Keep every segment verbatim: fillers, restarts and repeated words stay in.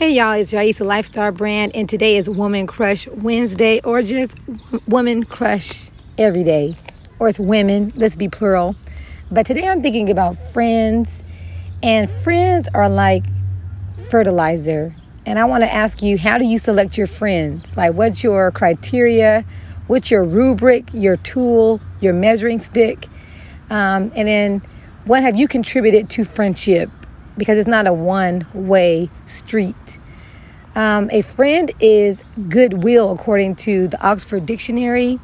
Hey y'all, it's Yaisa Lifestyle Brand, and today is Woman Crush Wednesday, or just Woman Crush every day, or it's women, let's be plural. But today I'm thinking about friends, and friends are like fertilizer. And I want to ask you, how do you select your friends? Like, what's your criteria? What's your rubric, your tool, your measuring stick? Um, and then what have you contributed to friendship? Because it's not a one-way street. Um, a friend is goodwill, according to the Oxford Dictionary.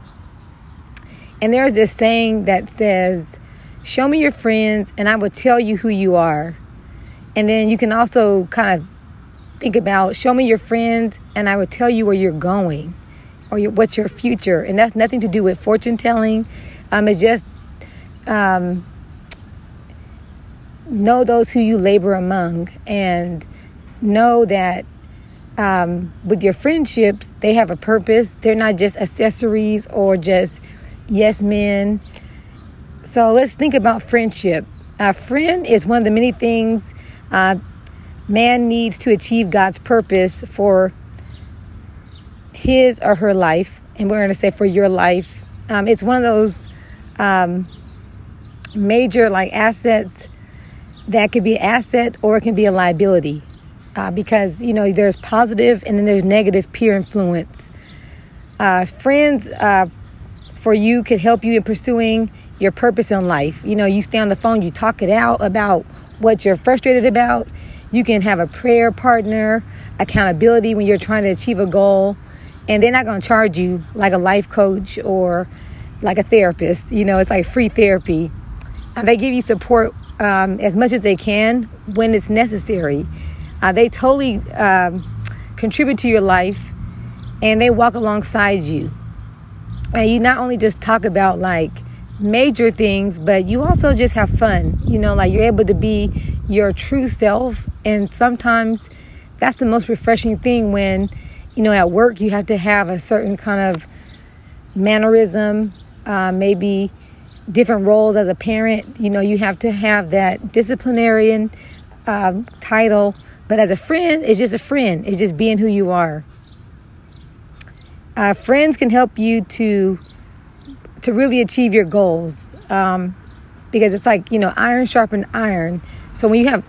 And there's this saying that says, show me your friends and I will tell you who you are. And then you can also kind of think about, show me your friends and I will tell you where you're going or your, what's your future. And that's nothing to do with fortune telling. Um, it's just... Um, Know those who you labor among, and know that um, with your friendships, they have a purpose. They're not just accessories or just yes men. So let's think about friendship. A friend is one of the many things uh, man needs to achieve God's purpose for his or her life. And we're going to say for your life. Um, it's one of those um, major like assets. That could be an asset or it can be a liability uh, because, you know, there's positive and then there's negative peer influence. Uh, friends uh, for you could help you in pursuing your purpose in life. You know, you stay on the phone, you talk it out about what you're frustrated about. You can have a prayer partner, accountability when you're trying to achieve a goal. And they're not going to charge you like a life coach or like a therapist. You know, it's like free therapy. And they give you support Um, as much as they can when it's necessary. Uh, they totally um, contribute to your life and they walk alongside you. And you not only just talk about like major things, but you also just have fun. You know, like you're able to be your true self. And sometimes that's the most refreshing thing when, you know, at work you have to have a certain kind of mannerism, uh, maybe different roles as a parent. You know, you have to have that disciplinarian um, title. But as a friend, it's just a friend. It's just being who you are. Uh, friends can help you to to really achieve your goals um, because it's like, you know, iron sharpened iron. So when you have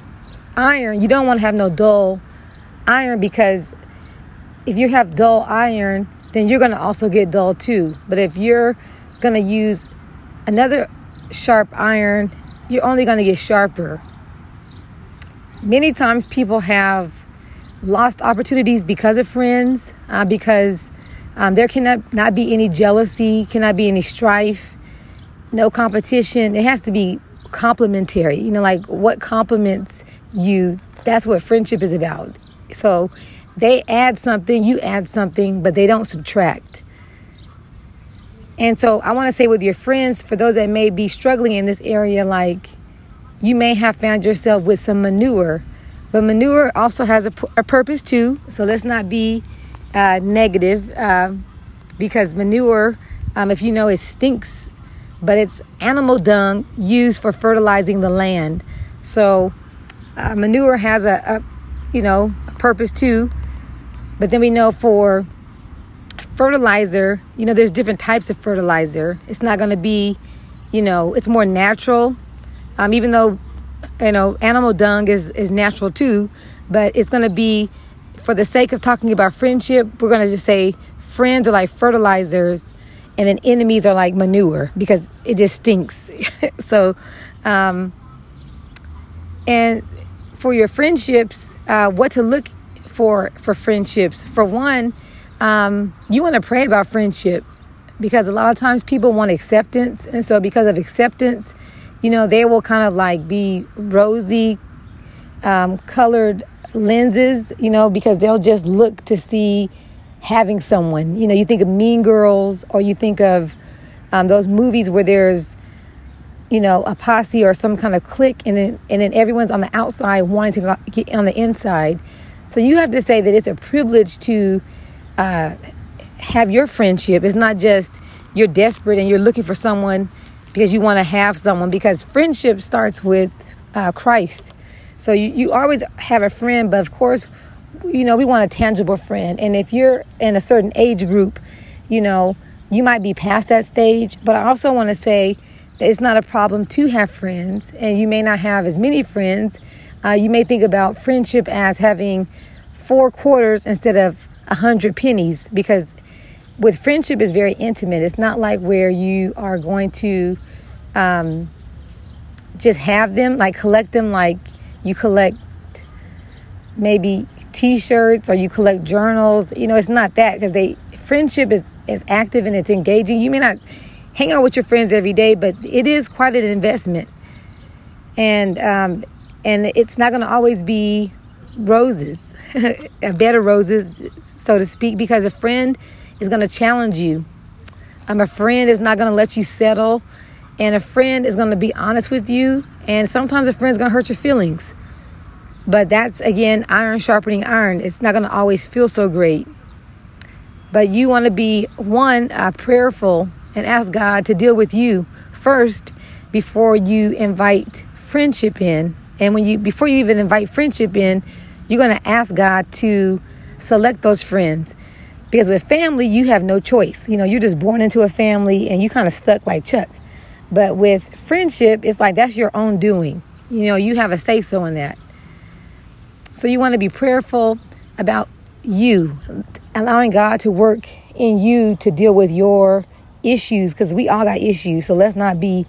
iron, you don't want to have no dull iron, because if you have dull iron, then you're going to also get dull too. But if you're going to use another sharp iron, you're only going to get sharper. Many times people have lost opportunities because of friends, uh, because um, there cannot not be any jealousy, cannot be any strife, no competition. It has to be complementary. You know, like what complements you, that's what friendship is about. So they add something, you add something, but they don't subtract. And so I want to say with your friends, for those that may be struggling in this area, like you may have found yourself with some manure, but manure also has a, p- a purpose too. So let's not be uh, negative uh, because manure, um, if you know, it stinks, but it's animal dung used for fertilizing the land. So uh, manure has a, a, you know, a purpose too. But then we know for fertilizer, you know, there's different types of fertilizer. It's not going to be, you know, it's more natural, um, even though, you know, animal dung is, is natural too, but it's going to be, for the sake of talking about friendship, we're going to just say friends are like fertilizers and then enemies are like manure because it just stinks. so, um, and for your friendships, uh, what to look for, for friendships. For one, Um, you want to pray about friendship, because a lot of times people want acceptance. And so because of acceptance, you know, they will kind of like be rosy um, colored lenses, you know, because they'll just look to see having someone. You know, you think of Mean Girls, or you think of um, those movies where there's, you know, a posse or some kind of clique, and then, and then everyone's on the outside wanting to get on the inside. So you have to say that it's a privilege to Uh, have your friendship. It's not just you're desperate and you're looking for someone because you want to have someone, because friendship starts with uh, Christ. So you, you always have a friend, but of course you know, we want a tangible friend. And if you're in a certain age group, you know, you might be past that stage. But I also want to say that it's not a problem to have friends, and you may not have as many friends. Uh, you may think about friendship as having four quarters instead of a hundred pennies, because with friendship is very intimate. It's not like where you are going to um, just have them, like collect them like you collect maybe T-shirts or you collect journals. You know, it's not that, because they friendship is, is active and it's engaging. You may not hang out with your friends every day, but it is quite an investment. And um, and it's not going to always be roses, a bed of roses, so to speak, because a friend is going to challenge you. Um, a friend is not going to let you settle. And a friend is going to be honest with you. And sometimes a friend's going to hurt your feelings. But that's, again, iron sharpening iron. It's not going to always feel so great. But you want to be, one, uh, prayerful and ask God to deal with you first before you invite friendship in. And when you before you even invite friendship in, you're going to ask God to select those friends. Because with family, you have no choice. You know, you're just born into a family and you kind of stuck like Chuck. But with friendship, it's like that's your own doing. You know, you have a say-so in that. So you want to be prayerful about you, allowing God to work in you to deal with your issues, because we all got issues. So let's not be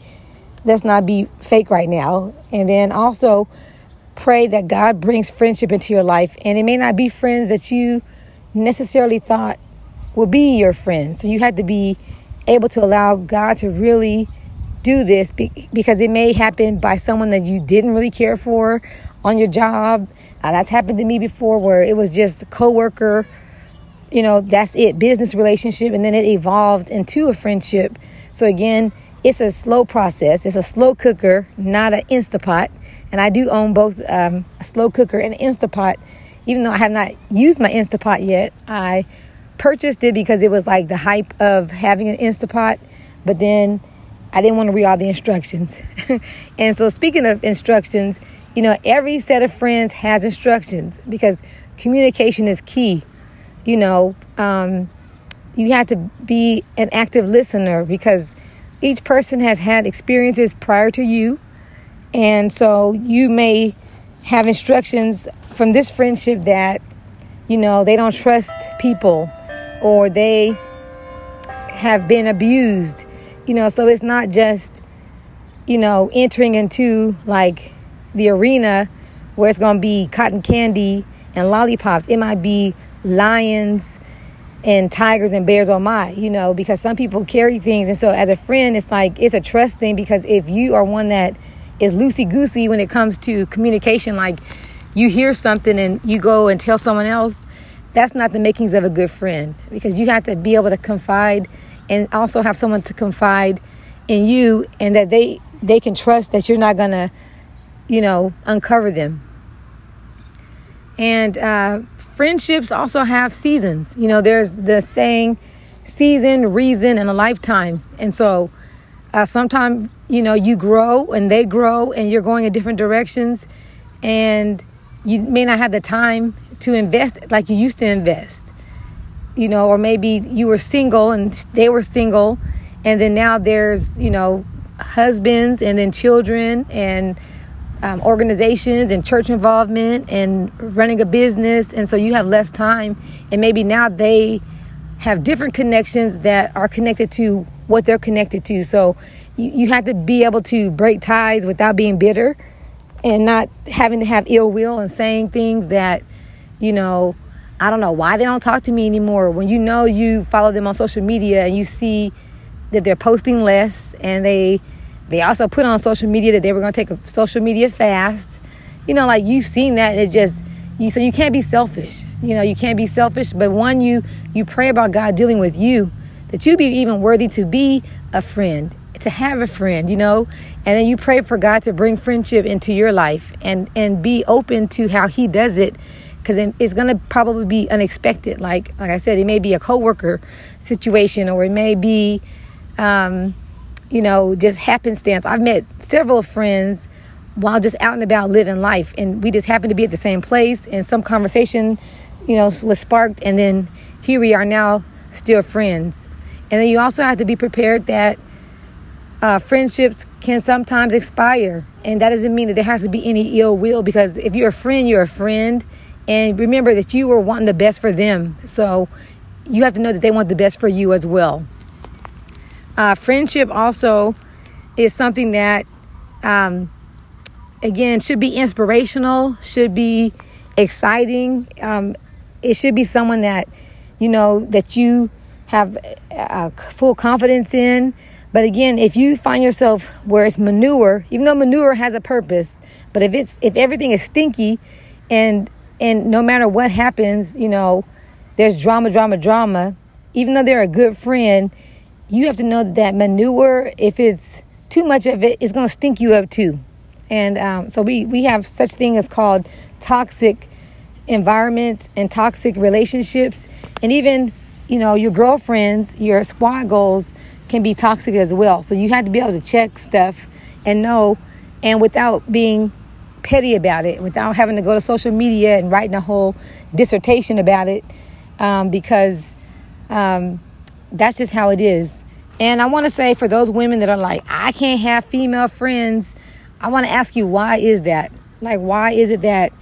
let's not be fake right now. And then also pray that God brings friendship into your life. And it may not be friends that you necessarily thought would be your friends. So you had to be able to allow God to really do this, because it may happen by someone that you didn't really care for on your job. Uh, that's happened to me before, where it was just a coworker, you know, that's it, business relationship, and then it evolved into a friendship. So again, it's a slow process. It's a slow cooker, not an Instapot. And I do own both um, a slow cooker and an Instapot. Even though I have not used my Instapot yet, I purchased it because it was like the hype of having an Instapot, but then I didn't want to read all the instructions. And so speaking of instructions, you know, every set of friends has instructions, because communication is key. You know, um, you have to be an active listener, because each person has had experiences prior to you. And so you may have instructions from this friendship that, you know, they don't trust people, or they have been abused, you know. So it's not just, you know, entering into like the arena where it's going to be cotton candy and lollipops. It might be lions and tigers and bears on my, you know, because some people carry things. And so as a friend, it's like it's a trust thing, because if you are one that is loosey-goosey when it comes to communication, like you hear something and you go and tell someone else, that's not the makings of a good friend, because you have to be able to confide and also have someone to confide in you, and that they, they can trust that you're not going to, you know, uncover them. And uh, friendships also have seasons. You know, there's the saying, season, reason, and a lifetime. And so uh, sometimes, you know, you grow and they grow and you're going in different directions, and you may not have the time to invest like you used to invest, you know, or maybe you were single and they were single, and then now there's, you know, husbands and then children and um, organizations and church involvement and running a business. And so you have less time, and maybe now they have different connections that are connected to what they're connected to. So you, you have to be able to break ties without being bitter, and not having to have ill will and saying things that, you know, I don't know why they don't talk to me anymore. When you know you follow them on social media and you see that they're posting less, and they they also put on social media that they were going to take a social media fast. You know, like you've seen that. It just, you so you can't be selfish. You know, you can't be selfish. But one, you, you pray about God dealing with you, that you be even worthy to be a friend, to have a friend, you know, and then you pray for God to bring friendship into your life, and, and be open to how he does it, because it's going to probably be unexpected. Like, like I said, it may be a coworker situation, or it may be, um, you know, just happenstance. I've met several friends while just out and about living life. And we just happened to be at the same place, and some conversation, you know, was sparked. And then here we are now, still friends. And then you also have to be prepared that uh, friendships can sometimes expire. And that doesn't mean that there has to be any ill will, because if you're a friend, you're a friend. And remember that you were wanting the best for them. So you have to know that they want the best for you as well. Uh, friendship also is something that, um, again, should be inspirational, should be exciting. Um, it should be someone that, you know, that you have uh, full confidence in. But again, if you find yourself where it's manure, even though manure has a purpose, but if it's if everything is stinky, and and no matter what happens, you know, there's drama, drama, drama, even though they're a good friend, you have to know that manure, if it's too much of it, it's going to stink you up too. And um, so we, we have such thing as called toxic environments and toxic relationships. And even, you know, your girlfriends, your squad goals can be toxic as well. So you have to be able to check stuff and know, and without being petty about it, without having to go to social media and writing a whole dissertation about it, um, because um, that's just how it is. And I want to say, for those women that are like, I can't have female friends, I want to ask you, why is that? Like, why is it that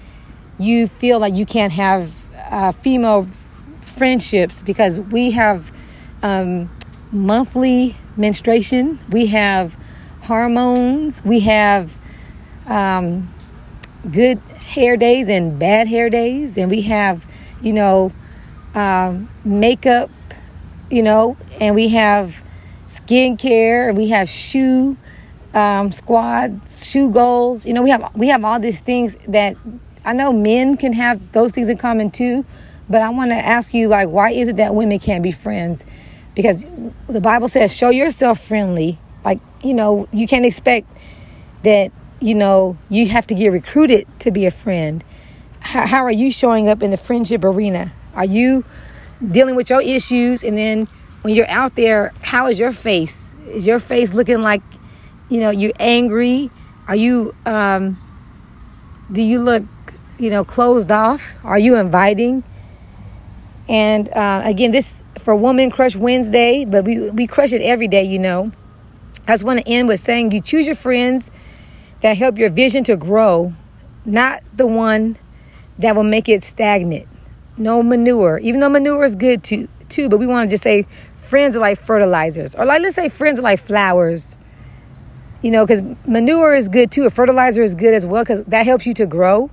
you feel like you can't have uh, female friendships? Because we have um, monthly menstruation, we have hormones, we have um, good hair days and bad hair days, and we have, you know, um, makeup, you know, and we have skincare, and we have shoe um, squads, shoe goals. You know, we have we have all these things that I know men can have those things in common too. But I want to ask you, like, why is it that women can't be friends? Because the Bible says, show yourself friendly. Like, you know, you can't expect that, you know, you have to get recruited to be a friend. How, how are you showing up in the friendship arena? Are you dealing with your issues? And then when you're out there, how is your face? Is your face looking like, you know, you're angry? Are you, um, do you look, you know, closed off? Are you inviting? And uh, again, this for Woman Crush Wednesday, but we, we crush it every day, you know. I just want to end with saying, you choose your friends that help your vision to grow, not the one that will make it stagnant. No manure, even though manure is good too, too but we want to just say friends are like fertilizers, or like, let's say friends are like flowers, you know, because manure is good too. A fertilizer is good as well, because that helps you to grow.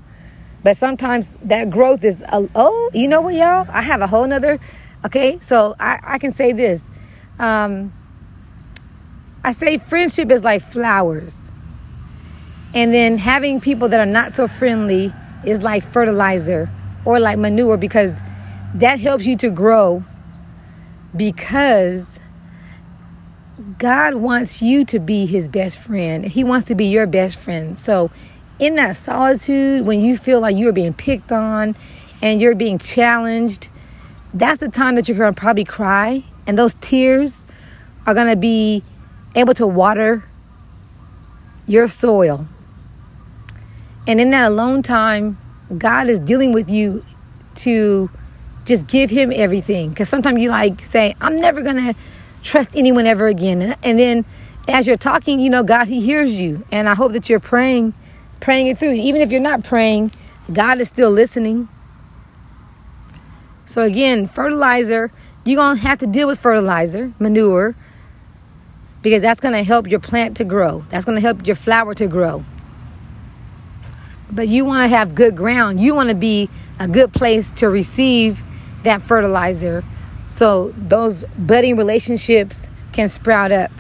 But sometimes that growth is, a, oh, you know what, y'all? I have a whole nother, okay? So I, I can say this. Um, I say friendship is like flowers. And then having people that are not so friendly is like fertilizer or like manure, because that helps you to grow, because God wants you to be his best friend. He wants to be your best friend. So in that solitude, when you feel like you're being picked on and you're being challenged, that's the time that you're going to probably cry. And those tears are going to be able to water your soil. And in that alone time, God is dealing with you to just give him everything. Because sometimes you like say, I'm never going to trust anyone ever again. And then as you're talking, you know, God, he hears you. And I hope that you're praying Praying it through. Even if you're not praying, God is still listening. So again, fertilizer, you're going to have to deal with fertilizer, manure, because that's going to help your plant to grow. That's going to help your flower to grow. But you want to have good ground. You want to be a good place to receive that fertilizer, so those budding relationships can sprout up.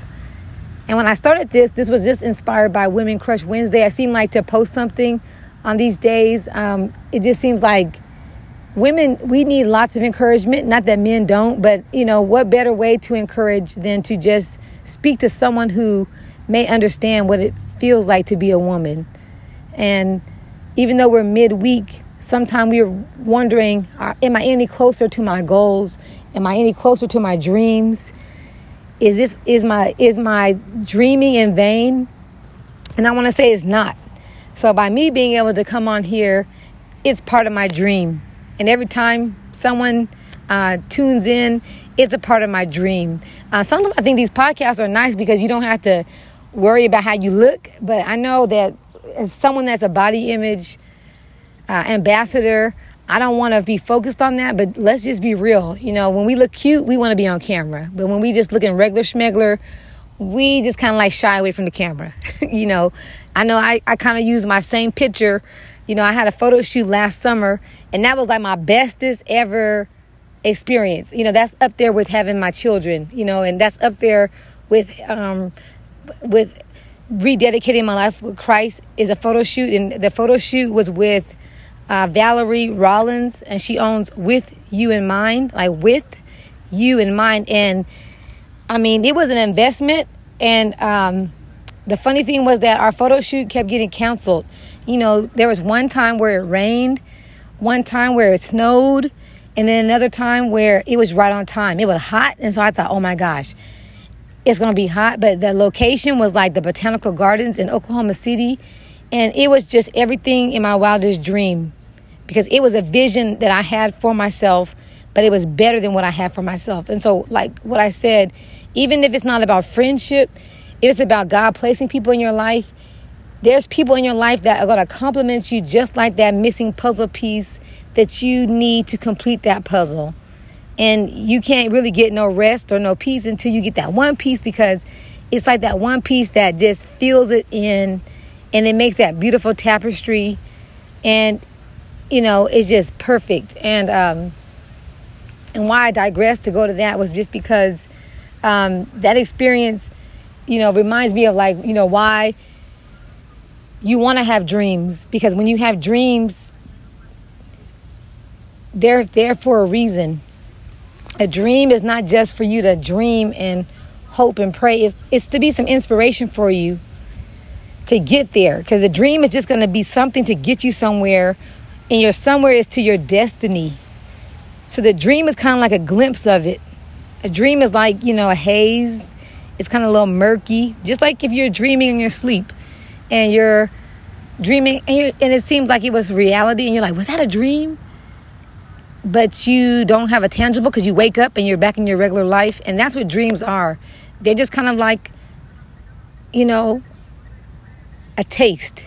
And when I started this, this was just inspired by Women Crush Wednesday. I seem like to post something on these days. Um, it just seems like women, we need lots of encouragement. Not that men don't, but, you know, what better way to encourage than to just speak to someone who may understand what it feels like to be a woman. And even though we're midweek, sometimes we're wondering, am I any closer to my goals? Am I any closer to my dreams? Is this is my is my dreaming in vain? And I want to say it's not. So by me being able to come on here, it's part of my dream. And every time someone uh, tunes in, it's a part of my dream. Uh, sometimes I think these podcasts are nice because you don't have to worry about how you look. But I know that as someone that's a body image uh, ambassador, I don't want to be focused on that, but let's just be real. You know, when we look cute, we want to be on camera. But when we just looking regular schmegler, we just kind of like shy away from the camera. You know, I know I, I kind of use my same picture. You know, I had a photo shoot last summer, and that was like my bestest ever experience. You know, that's up there with having my children, you know, and that's up there with um, with rededicating my life with Christ is a photo shoot. And the photo shoot was with Uh, Valerie Rollins, and she owns With You in Mind, like With You in Mind. And I mean, it was an investment. And um, the funny thing was that our photo shoot kept getting canceled. You know, there was one time where it rained, one time where it snowed, and then another time where it was right on time. It was hot. And so I thought, oh my gosh, it's going to be hot. But the location was like the Botanical Gardens in Oklahoma City. And it was just everything in my wildest dream, because it was a vision that I had for myself, but it was better than what I had for myself. And so, like what I said, even if it's not about friendship, it's about God placing people in your life. There's people in your life that are going to compliment you just like that missing puzzle piece that you need to complete that puzzle. And you can't really get no rest or no peace until you get that one piece, because it's like that one piece that just fills it in. And it makes that beautiful tapestry, and, you know, it's just perfect. And um, and why I digressed to go to that was just because um, that experience, you know, reminds me of, like, you know, why you want to have dreams. Because when you have dreams, they're there for a reason. A dream is not just for you to dream and hope and pray. It's, it's to be some inspiration for you to get there, because the dream is just going to be something to get you somewhere, and your somewhere is to your destiny. So the dream is kind of like a glimpse of it. A dream is like, you know, a haze. It's kind of a little murky, just like if you're dreaming in your sleep, and you're dreaming, and, you're, and it seems like it was reality, and you're like, was that a dream? But you don't have a tangible, because you wake up and you're back in your regular life, and that's what dreams are. They're just kind of like, you know, a taste,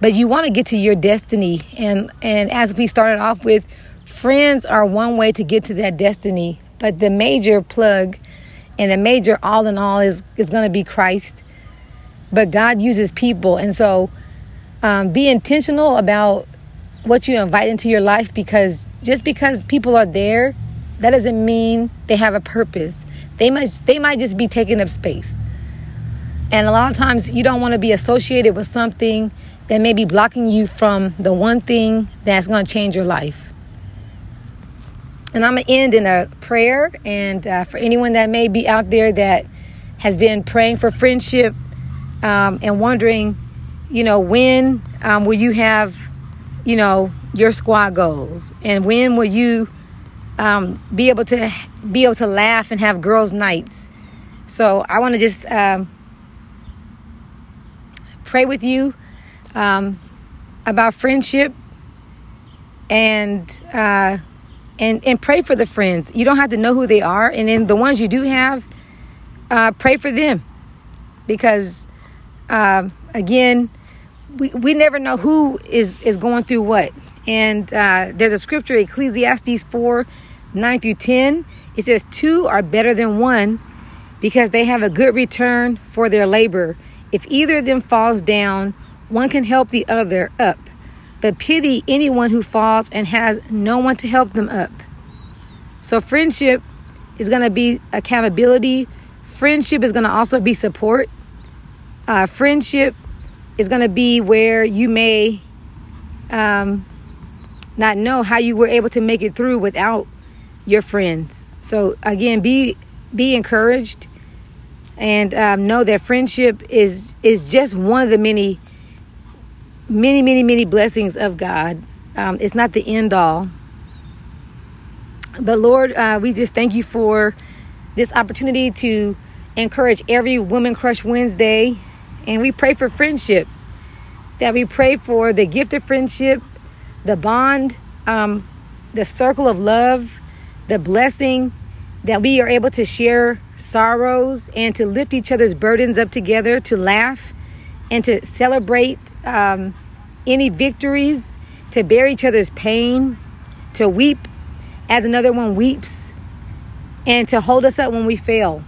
but you want to get to your destiny. And and as we started off with, friends are one way to get to that destiny, but the major plug and the major all in all is is going to be Christ. But God uses people, and so um, be intentional about what you invite into your life, because just because people are there, that doesn't mean they have a purpose. They must they might just be taking up space. And a lot of times you don't want to be associated with something that may be blocking you from the one thing that's going to change your life. And I'm going to end in a prayer. And uh, for anyone that may be out there that has been praying for friendship um, and wondering, you know, when um, will you have, you know, your squad goals? And when will you um, be able to be able to laugh and have girls' nights? So I want to just... Um, pray with you um, about friendship, and uh, and and pray for the friends. You don't have to know who they are, and then the ones you do have, uh, pray for them, because uh, again, we we never know who is is going through what. And uh, there's a scripture, Ecclesiastes four, nine through ten. It says, two are better than one, because they have a good return for their labor. If either of them falls down, one can help the other up. But pity anyone who falls and has no one to help them up. So friendship is going to be accountability. Friendship is going to also be support. Uh, friendship is going to be where you may um, not know how you were able to make it through without your friends. So again, be be encouraged. And um, know that friendship is is just one of the many, many, many, many blessings of God. Um, it's not the end all. But Lord, uh, we just thank you for this opportunity to encourage every Woman Crush Wednesday. And we pray for friendship, that we pray for the gift of friendship, the bond, um, the circle of love, the blessing, that we are able to share sorrows and to lift each other's burdens up together, to laugh and to celebrate um, any victories, to bear each other's pain, to weep as another one weeps, and to hold us up when we fail,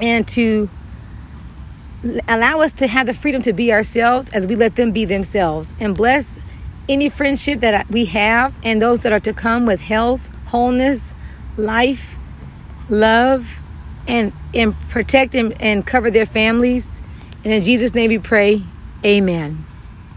and to allow us to have the freedom to be ourselves as we let them be themselves, and bless any friendship that we have and those that are to come with health, wholeness, life, love, and, and protect and, and cover their families. And in Jesus' name we pray. Amen.